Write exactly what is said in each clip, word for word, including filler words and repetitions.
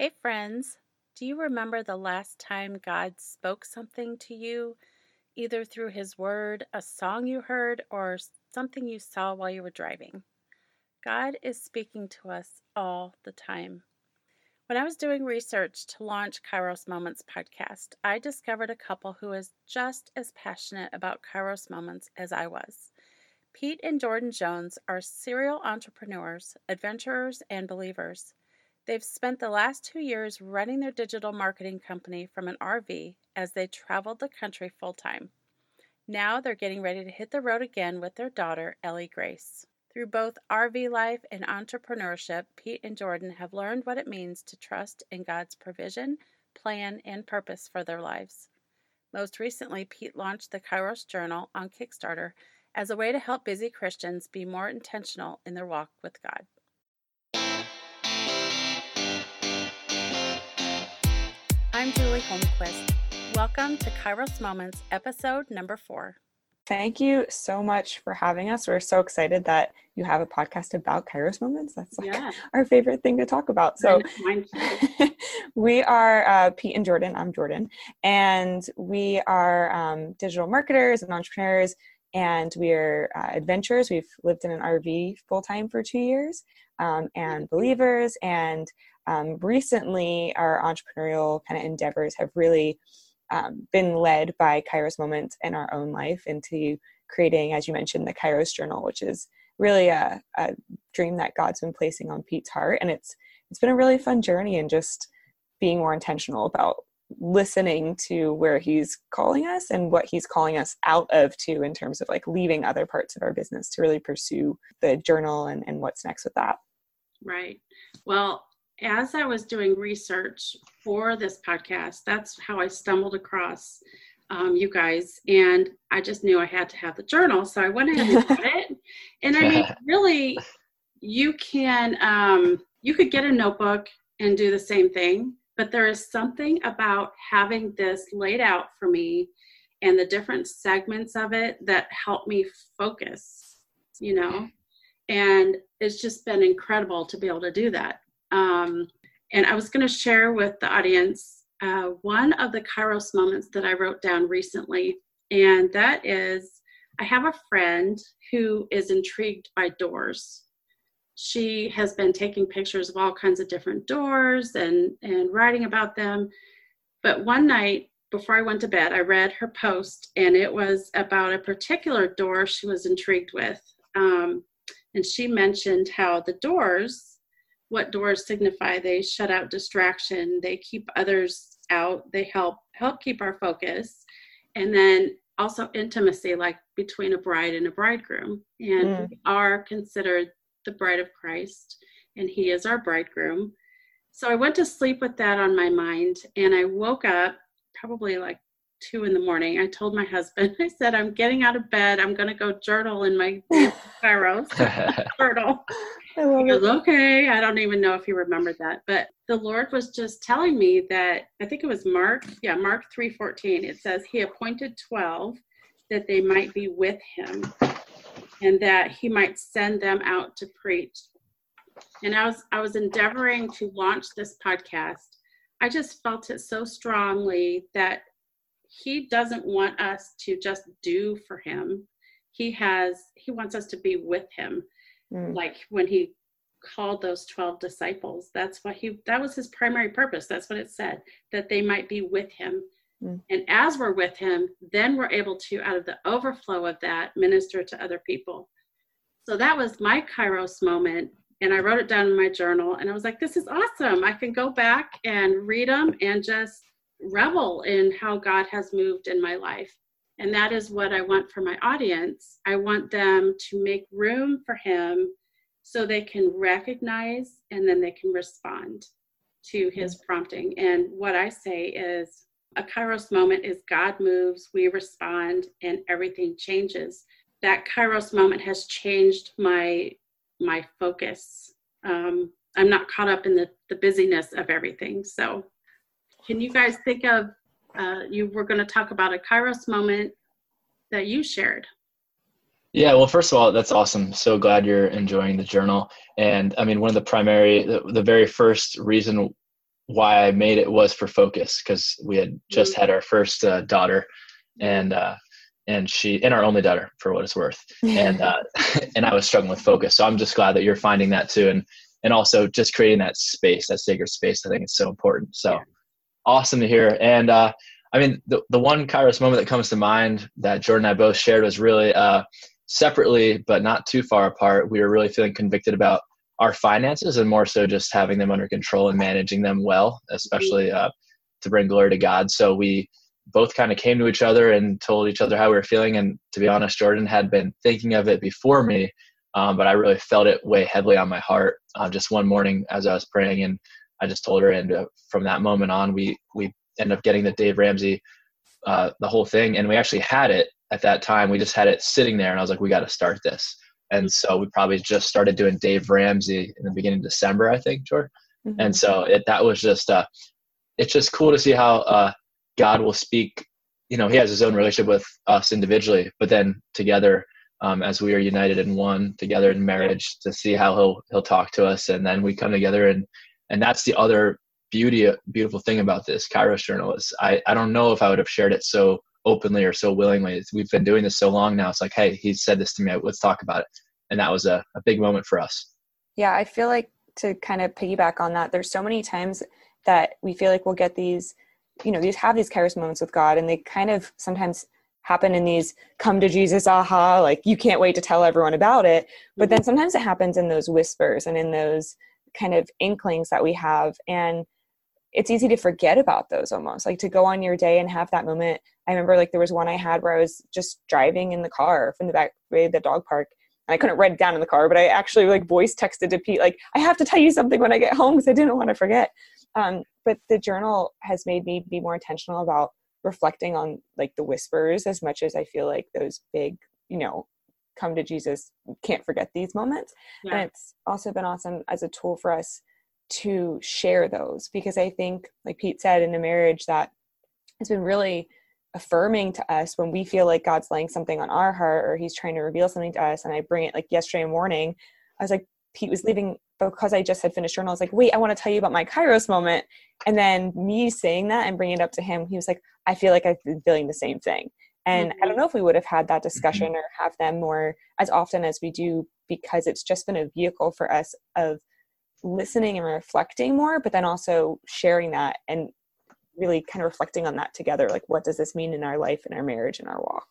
Hey friends, do you remember the last time God spoke something to you, either through His Word, a song you heard, or something you saw while you were driving? God is speaking to us all the time. When I was doing research to launch Kairos Moments podcast, I discovered a couple who is just as passionate about Kairos Moments as I was. Pete and Jordan Jones are serial entrepreneurs, adventurers, and believers. They've spent the last two years running their digital marketing company from an R V as they traveled the country full-time. Now they're getting ready to hit the road again with their daughter, Ellie Grace. Through both R V life and entrepreneurship, Pete and Jordan have learned what it means to trust in God's provision, plan, and purpose for their lives. Most recently, Pete launched the Kairos Journal on Kickstarter as a way to help busy Christians be more intentional in their walk with God. I'm Julie Holmquist. Welcome to Kairos Moments, episode number four. Thank you so much for having us. We're so excited that you have a podcast about Kairos Moments. That's like yeah. our favorite thing to talk about. So we are uh, Pete and Jordan. I'm Jordan. And we are um, digital marketers and entrepreneurs, and we're uh, adventurers. We've lived in an R V full-time for two years um, and mm-hmm. believers and Um, recently, our entrepreneurial kind of endeavors have really um, been led by Kairos Moments in our own life into creating, as you mentioned, the Kairos Journal, which is really a, a dream that God's been placing on Pete's heart. And it's it's been a really fun journey and just being more intentional about listening to where He's calling us and what He's calling us out of too, in terms of like leaving other parts of our business to really pursue the journal and, and what's next with that. Right. Well, as I was doing research for this podcast, that's how I stumbled across um, you guys. And I just knew I had to have the journal. So I went ahead and got it. And I mean, really, you can, um, you could get a notebook and do the same thing. But there is something about having this laid out for me and the different segments of it that helped me focus, you know. And it's just been incredible to be able to do that. Um, and I was going to share with the audience uh, one of the Kairos moments that I wrote down recently. And that is, I have a friend who is intrigued by doors. She has been taking pictures of all kinds of different doors and, and writing about them. But one night before I went to bed, I read her post, and it was about a particular door she was intrigued with. Um, and she mentioned how the doors, what doors signify? They shut out distraction. They keep others out. They help help keep our focus. And then also intimacy, like between a bride and a bridegroom. And mm. we are considered the bride of Christ, and He is our bridegroom. So I went to sleep with that on my mind. And I woke up probably like two in the morning. I told my husband, I said, I'm getting out of bed. I'm going to go journal in my Kairos journal. I goes, okay, I don't even know if he remembered that, but the Lord was just telling me that, I think it was Mark, yeah, Mark three fourteen. It says He appointed twelve that they might be with Him and that He might send them out to preach. And I was, I was endeavoring to launch this podcast. I just felt it so strongly that He doesn't want us to just do for Him. He has, He wants us to be with Him. Mm. Like when He called those twelve disciples, that's what he, that was His primary purpose. That's what it said, that they might be with Him. Mm. And as we're with Him, then we're able to, out of the overflow of that, minister to other people. So that was my Kairos moment. And I wrote it down in my journal, and I was like, this is awesome. I can go back and read them and just revel in how God has moved in my life. And that is what I want for my audience. I want them to make room for Him so they can recognize and then they can respond to His prompting. And what I say is, a Kairos moment is God moves, we respond, and everything changes. That Kairos moment has changed my my focus. Um, I'm not caught up in the, the busyness of everything. So can you guys think of Uh, you were going to talk about a Kairos moment that you shared. Yeah, well, first of all, that's awesome. So glad you're enjoying the journal. And I mean, one of the primary, the, the very first reason why I made it was for focus, because we had just had our first uh, daughter, and uh, and she and our only daughter, for what it's worth, and uh, and I was struggling with focus. So I'm just glad that you're finding that too, and and also just creating that space, that sacred space. I think it's so important. So yeah. Awesome to hear. And uh, I mean, the the one Kairos moment that comes to mind that Jordan and I both shared was really uh, separately, but not too far apart. We were really feeling convicted about our finances, and more so just having them under control and managing them well, especially uh, to bring glory to God. So we both kind of came to each other and told each other how we were feeling. And to be honest, Jordan had been thinking of it before me, um, but I really felt it weigh heavily on my heart uh, just one morning as I was praying. And I just told her, and uh, from that moment on, we, we ended up getting the Dave Ramsey, uh, the whole thing. And we actually had it at that time. We just had it sitting there, and I was like, we got to start this. And so we probably just started doing Dave Ramsey in the beginning of December, I think, Jordan. Mm-hmm. And so it, that was just, uh, it's just cool to see how uh, God will speak. You know, he has his own relationship with us individually, but then together um, as we are united in one together in marriage, to see how he'll, he'll talk to us. And then we come together, and, and that's the other beauty, beautiful thing about this Kairos Journal is I, I don't know if I would have shared it so openly or so willingly. We've been doing this so long now. It's like, hey, he said this to me. Let's talk about it. And that was a, a big moment for us. Yeah. I feel like, to kind of piggyback on that, there's so many times that we feel like we'll get these, you know, these have these Kairos moments with God, and they kind of sometimes happen in these come to Jesus, aha, like you can't wait to tell everyone about it. But then sometimes it happens in those whispers and in those kind of inklings that we have. And it's easy to forget about those, almost like to go on your day and have that moment. I remember like there was one I had where I was just driving in the car from the back way of the dog park. And I couldn't write it down in the car, but I actually like voice texted to Pete, like, I have to tell you something when I get home, because I didn't want to forget. Um, but the journal has made me be more intentional about reflecting on like the whispers as much as I feel like those big, you know, come to Jesus, can't forget these moments. Yeah. And it's also been awesome as a tool for us to share those, because I think, like Pete said, in a marriage that has been really affirming to us when we feel like God's laying something on our heart, or he's trying to reveal something to us. And I bring it, like yesterday morning, I was like, Pete was leaving because I just had finished journal. I was like, wait, I want to tell you about my Kairos moment. And then me saying that and bringing it up to him, he was like, I feel like I've been feeling the same thing. And mm-hmm. I don't know if we would have had that discussion mm-hmm. or have them more as often as we do, because it's just been a vehicle for us of listening and reflecting more, but then also sharing that and really kind of reflecting on that together. Like, what does this mean in our life, in our marriage, in our walk?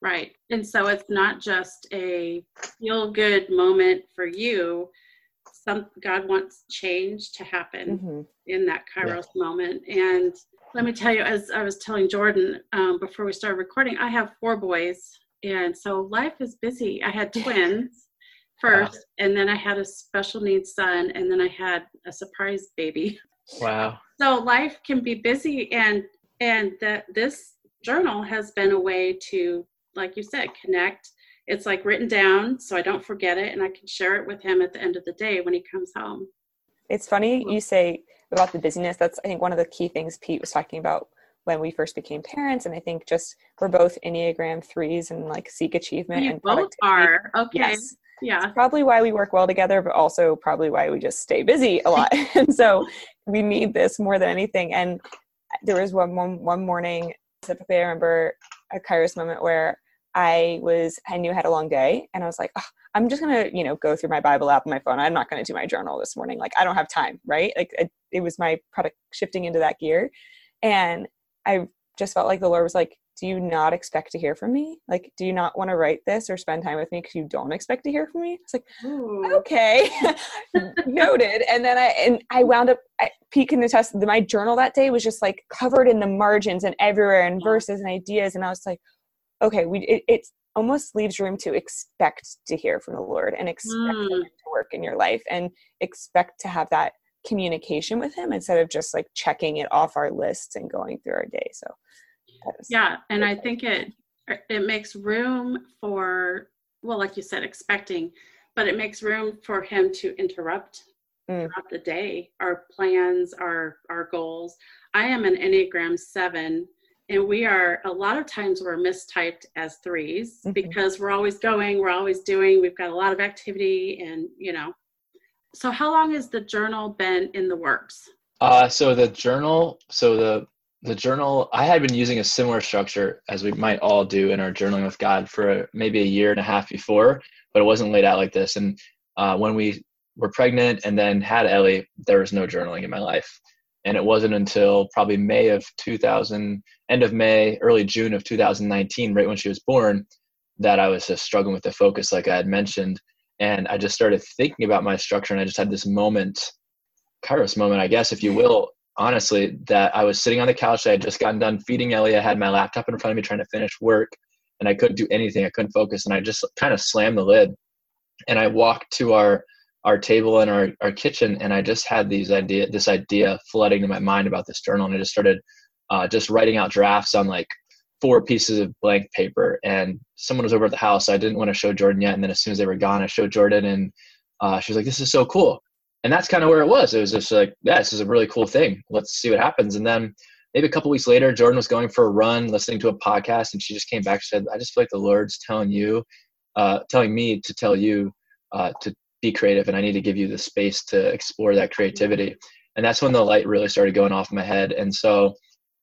Right. And so it's not just a feel good moment for you. Some God wants change to happen mm-hmm. in that Kairos yeah. moment. And let me tell you, as I was telling Jordan um, before we started recording, I have four boys. And so life is busy. I had twins first, wow. and then I had a special needs son, and then I had a surprise baby. Wow. So life can be busy, and and that this journal has been a way to, like you said, connect. It's like written down, so I don't forget it, and I can share it with him at the end of the day when he comes home. It's funny you say about the busyness. That's, I think, one of the key things Pete was talking about when we first became parents. And I think just we're both Enneagram threes and like seek achievement. You and both are. Okay. Yes. Yeah. It's probably why we work well together, but also probably why we just stay busy a lot. And so we need this more than anything. And there was one, one, one morning, specifically, I remember a Kairos moment where I was, I knew I had a long day, and I was like, oh, I'm just going to, you know, go through my Bible app on my phone. I'm not going to do my journal this morning. Like, I don't have time. Right. Like I, it was my product shifting into that gear. And I just felt like the Lord was like, do you not expect to hear from me? Like, do you not want to write this or spend time with me because you don't expect to hear from me? It's like, ooh. Okay, noted. And then I, and I wound up, I, Pete can attest, my journal that day was just like covered in the margins and everywhere and verses and ideas. And I was like, okay, we, it, it almost leaves room to expect to hear from the Lord and expect mm. him to work in your life and expect to have that communication with him, instead of just like checking it off our lists and going through our day. So yeah. And I think it, it makes room for, well, like you said, expecting, but it makes room for him to interrupt mm. throughout the day, our plans, our, our goals. I am an Enneagram seven, and we are, a lot of times we're mistyped as threes mm-hmm. because we're always going, we're always doing, we've got a lot of activity and, you know. So how long has the journal been in the works? Uh, so the journal, so the, the journal, I had been using a similar structure as we might all do in our journaling with God for maybe a year and a half before, but it wasn't laid out like this. And uh, when we were pregnant and then had Ellie, there was no journaling in my life. And it wasn't until probably May of two thousand, end of May, early June of two thousand nineteen, right when she was born, that I was just struggling with the focus, like I had mentioned. And I just started thinking about my structure, and I just had this moment, Kairos moment, I guess, if you will, honestly, that I was sitting on the couch. I had just gotten done feeding Ellie. I had my laptop in front of me trying to finish work, and I couldn't do anything. I couldn't focus. And I just kind of slammed the lid, and I walked to our our table in our, our kitchen. And I just had these idea, this idea flooding to my mind about this journal. And I just started uh, just writing out drafts on like four pieces of blank paper. And someone was over at the house. I didn't want to show Jordan yet. And then as soon as they were gone, I showed Jordan, and uh, she was like, "This is so cool." And that's kind of where it was. It was just like, yeah, this is a really cool thing. Let's see what happens. And then maybe a couple weeks later, Jordan was going for a run, listening to a podcast. And she just came back. She said, "I just feel like the Lord's telling you, uh, telling me to tell you uh, to be creative, and I need to give you the space to explore that creativity." And that's when the light really started going off my head. And so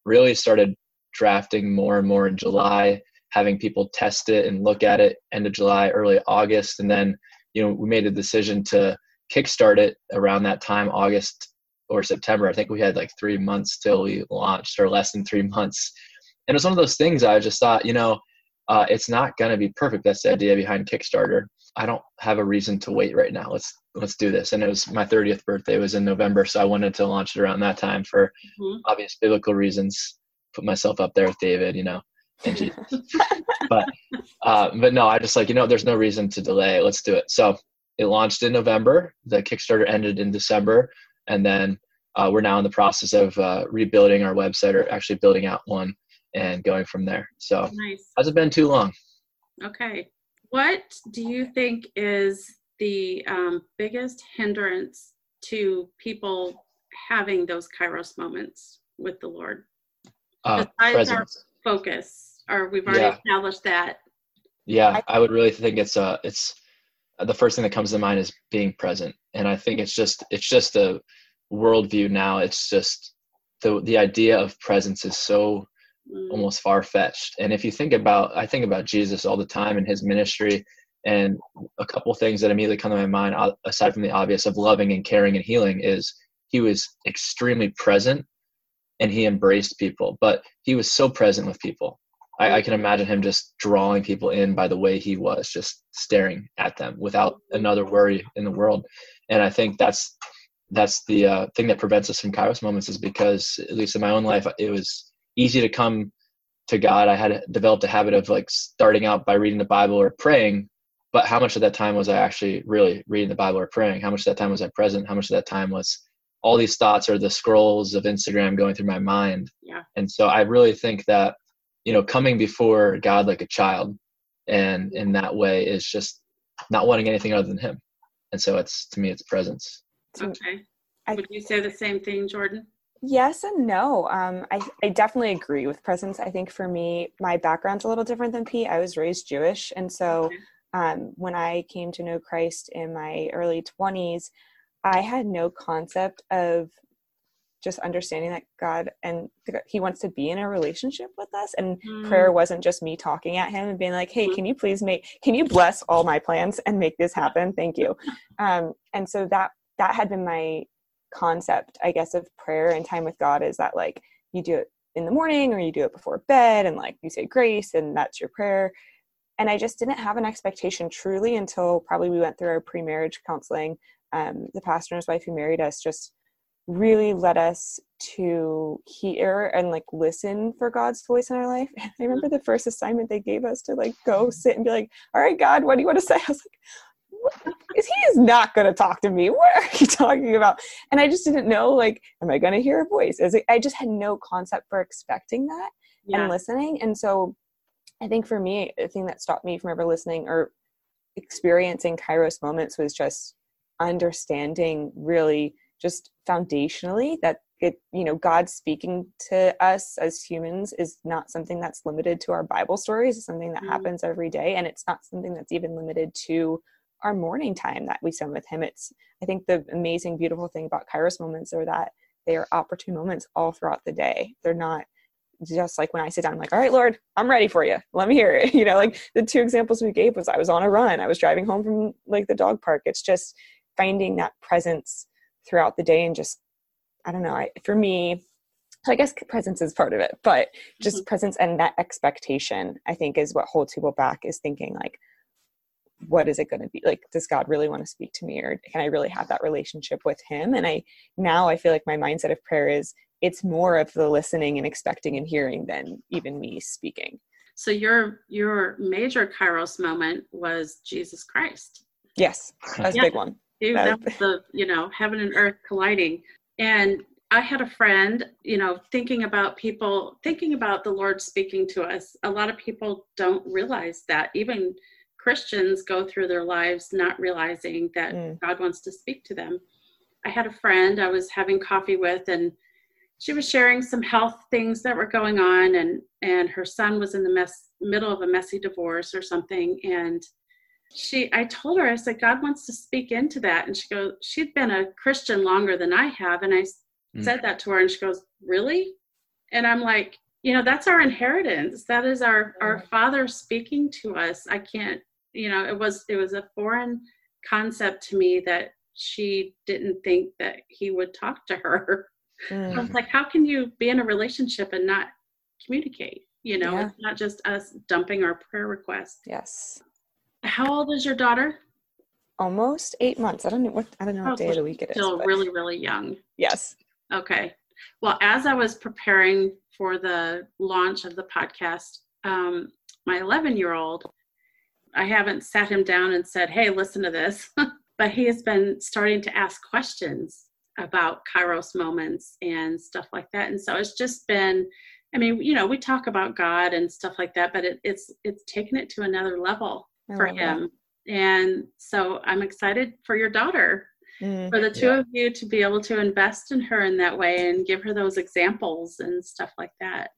really started drafting more and more in July, having people test it and look at it end of July, early August. And then, you know, we made a decision to kickstart it around that time, August or September. I think we had like three months till we launched, or less than three months. And it was one of those things I just thought, you know, uh, it's not going to be perfect. That's the idea behind Kickstarter. I don't have a reason to wait right now. Let's, let's do this. And it was my thirtieth birthday was in November. So I wanted to launch it around that time for mm-hmm. obvious biblical reasons, put myself up there with David, you know, and Jesus. but, uh, but no, I just like, you know, there's no reason to delay. Let's do it. So it launched in November. The Kickstarter ended in December. And then uh, we're now in the process of uh, rebuilding our website, or actually building out one and going from there. So nice. Hasn't been too long. Okay. What do you think is the um, biggest hindrance to people having those Kairos moments with the Lord? Uh, Besides presence. Our focus, or we've already yeah. established that. Yeah, I would really think it's uh, it's uh, the first thing that comes to mind is being present. And I think it's just it's just a worldview now. It's just the the idea of presence is so almost far-fetched. And if you think about, I think about Jesus all the time and his ministry, and a couple things that immediately come to my mind, aside from the obvious of loving and caring and healing, is he was extremely present and he embraced people, but he was so present with people. I, I can imagine him just drawing people in by the way he was, just staring at them without another worry in the world. And I think that's, that's the uh, thing that prevents us from Kairos moments, is because, at least in my own life, it was easy to come to God. I had developed a habit of like starting out by reading the Bible or praying, but how much of that time was I actually really reading the Bible or praying? How much of that time was I present? How much of that time was all these thoughts or the scrolls of Instagram going through my mind? Yeah. And so I really think that, you know, coming before God like a child and in that way is just not wanting anything other than him. And so it's, to me, it's presence. Okay. Would you say the same thing, Jordan? Yes and no. Um, I, I definitely agree with presence. I think for me, my background's a little different than Pete. I was raised Jewish. And so um, when I came to know Christ in my early twenties, I had no concept of just understanding that God and he wants to be in a relationship with us. And mm. prayer wasn't just me talking at him and being like, "Hey, can you please make, can you bless all my plans and make this happen? Thank you." Um, and so that, that had been my concept, I guess, of prayer and time with God, is that like you do it in the morning or you do it before bed and like you say grace and that's your prayer. And I just didn't have an expectation truly until probably we went through our pre-marriage counseling. Um, the pastor and his wife who married us just really led us to hear and like listen for God's voice in our life. And I remember the first assignment they gave us to like go sit and be like, "All right, God, what do you want to say?" I was like, is he is not going to talk to me. What are you talking about? And I just didn't know, like, am I going to hear a voice? Is it, I just had no concept for expecting that yeah. and listening. And so I think for me, the thing that stopped me from ever listening or experiencing Kairos moments was just understanding really just foundationally that it, you know, God speaking to us as humans is not something that's limited to our Bible stories. It's something that mm-hmm. happens every day. And it's not something that's even limited to our morning time that we spend with him. It's, I think the amazing, beautiful thing about Kairos moments are that They are opportune moments all throughout the day. They're not just like when I sit down, I'm like, all right, Lord, I'm ready for you. Let me hear it. You know, like the two examples we gave was I was on a run. I was driving home from like the dog park. It's just finding that presence throughout the day and just, I don't know. I, for me, I guess presence is part of it, but just mm-hmm. presence and that expectation, I think, is what holds people back, is thinking like, what is it going to be? Like, does God really want to speak to me, or can I really have that relationship with him? And I, now I feel like my mindset of prayer is it's more of the listening and expecting and hearing than even me speaking. So your, your major Kairos moment was Jesus Christ. Yes. That's yeah. a big one. Dude, that, that was the, you know, heaven and earth colliding. And I had a friend, you know, thinking about people, thinking about the Lord speaking to us. A lot of people don't realize that. Even Christians go through their lives not realizing that mm. God wants to speak to them. I had a friend I was having coffee with, and she was sharing some health things that were going on, and, and her son was in the mess, middle of a messy divorce or something. And she, I told her, I said, God wants to speak into that. And she goes, she'd been a Christian longer than I have. And I mm. said that to her, and she goes, really? And I'm like, you know, that's our inheritance. That is our, our Father speaking to us. I can't, you know, it was, it was a foreign concept to me that she didn't think that he would talk to her. Mm. I was like, how can you be in a relationship and not communicate? You know, yeah. It's not just us dumping our prayer requests. Yes. How old is your daughter? Almost eight months. I don't know what, I don't know what day of the week it is. Still but... really, really young. Yes. Okay. Well, as I was preparing for the launch of the podcast, um, my eleven-year-old, I haven't sat him down and said, hey, listen to this, but he has been starting to ask questions about Kairos moments and stuff like that. And so it's just been, I mean, you know, we talk about God and stuff like that, but it, it's, it's taken it to another level I for him. That. And so I'm excited for your daughter. Mm, for the two yeah. of you to be able to invest in her in that way and give her those examples and stuff like that.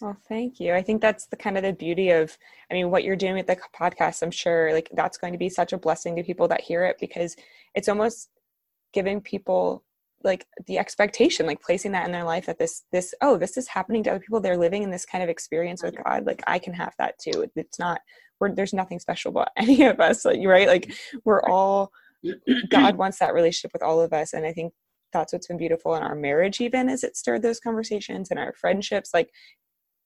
Well, thank you. I think that's the kind of the beauty of, I mean, what you're doing with the podcast, I'm sure like that's going to be such a blessing to people that hear it, because it's almost giving people like the expectation, like placing that in their life that this, this, oh, this is happening to other people. They're living in this kind of experience with God. Like I can have that too. It's not, we're, there's nothing special about any of us, like, right? Like we're all, God wants that relationship with all of us. And I think that's what's been beautiful in our marriage, even as it stirred those conversations and our friendships, like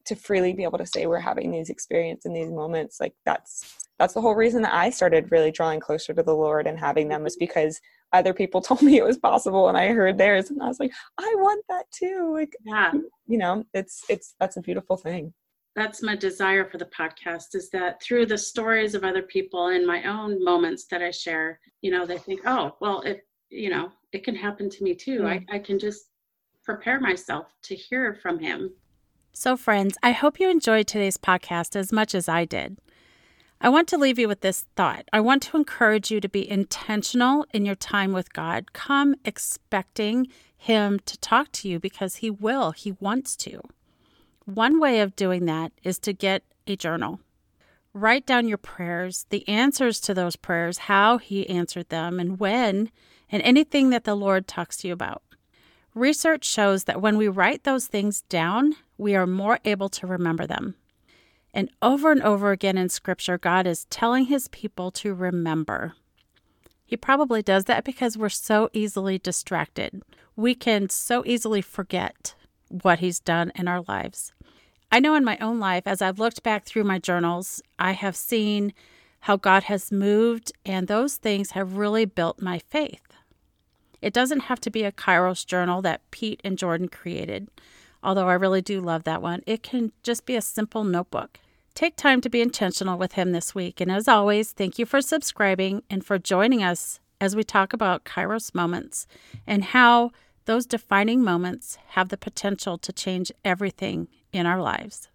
to freely be able to say we're having these experiences and these moments. Like that's, that's the whole reason that I started really drawing closer to the Lord and having them, was because other people told me it was possible and I heard theirs and I was like, I want that too. Like, yeah. you know, it's, it's, that's a beautiful thing. That's my desire for the podcast, is that through the stories of other people and my own moments that I share, you know, they think, oh, well, if you know, it can happen to me too. Mm-hmm. I, I can just prepare myself to hear from him. So friends, I hope you enjoyed today's podcast as much as I did. I want to leave you with this thought. I want to encourage you to be intentional in your time with God. Come expecting him to talk to you, because he will, he wants to. One way of doing that is to get a journal. Write down your prayers, the answers to those prayers, how he answered them, and when, and anything that the Lord talks to you about. Research shows that when we write those things down, we are more able to remember them. And over and over again in Scripture, God is telling his people to remember. He probably does that because we're so easily distracted. We can so easily forget what he's done in our lives. I know in my own life, as I've looked back through my journals, I have seen how God has moved, and those things have really built my faith. It doesn't have to be a Kairos journal that Pete and Jordan created, although I really do love that one. It can just be a simple notebook. Take time to be intentional with him this week. And as always, thank you for subscribing and for joining us as we talk about Kairos moments and how those defining moments have the potential to change everything in our lives.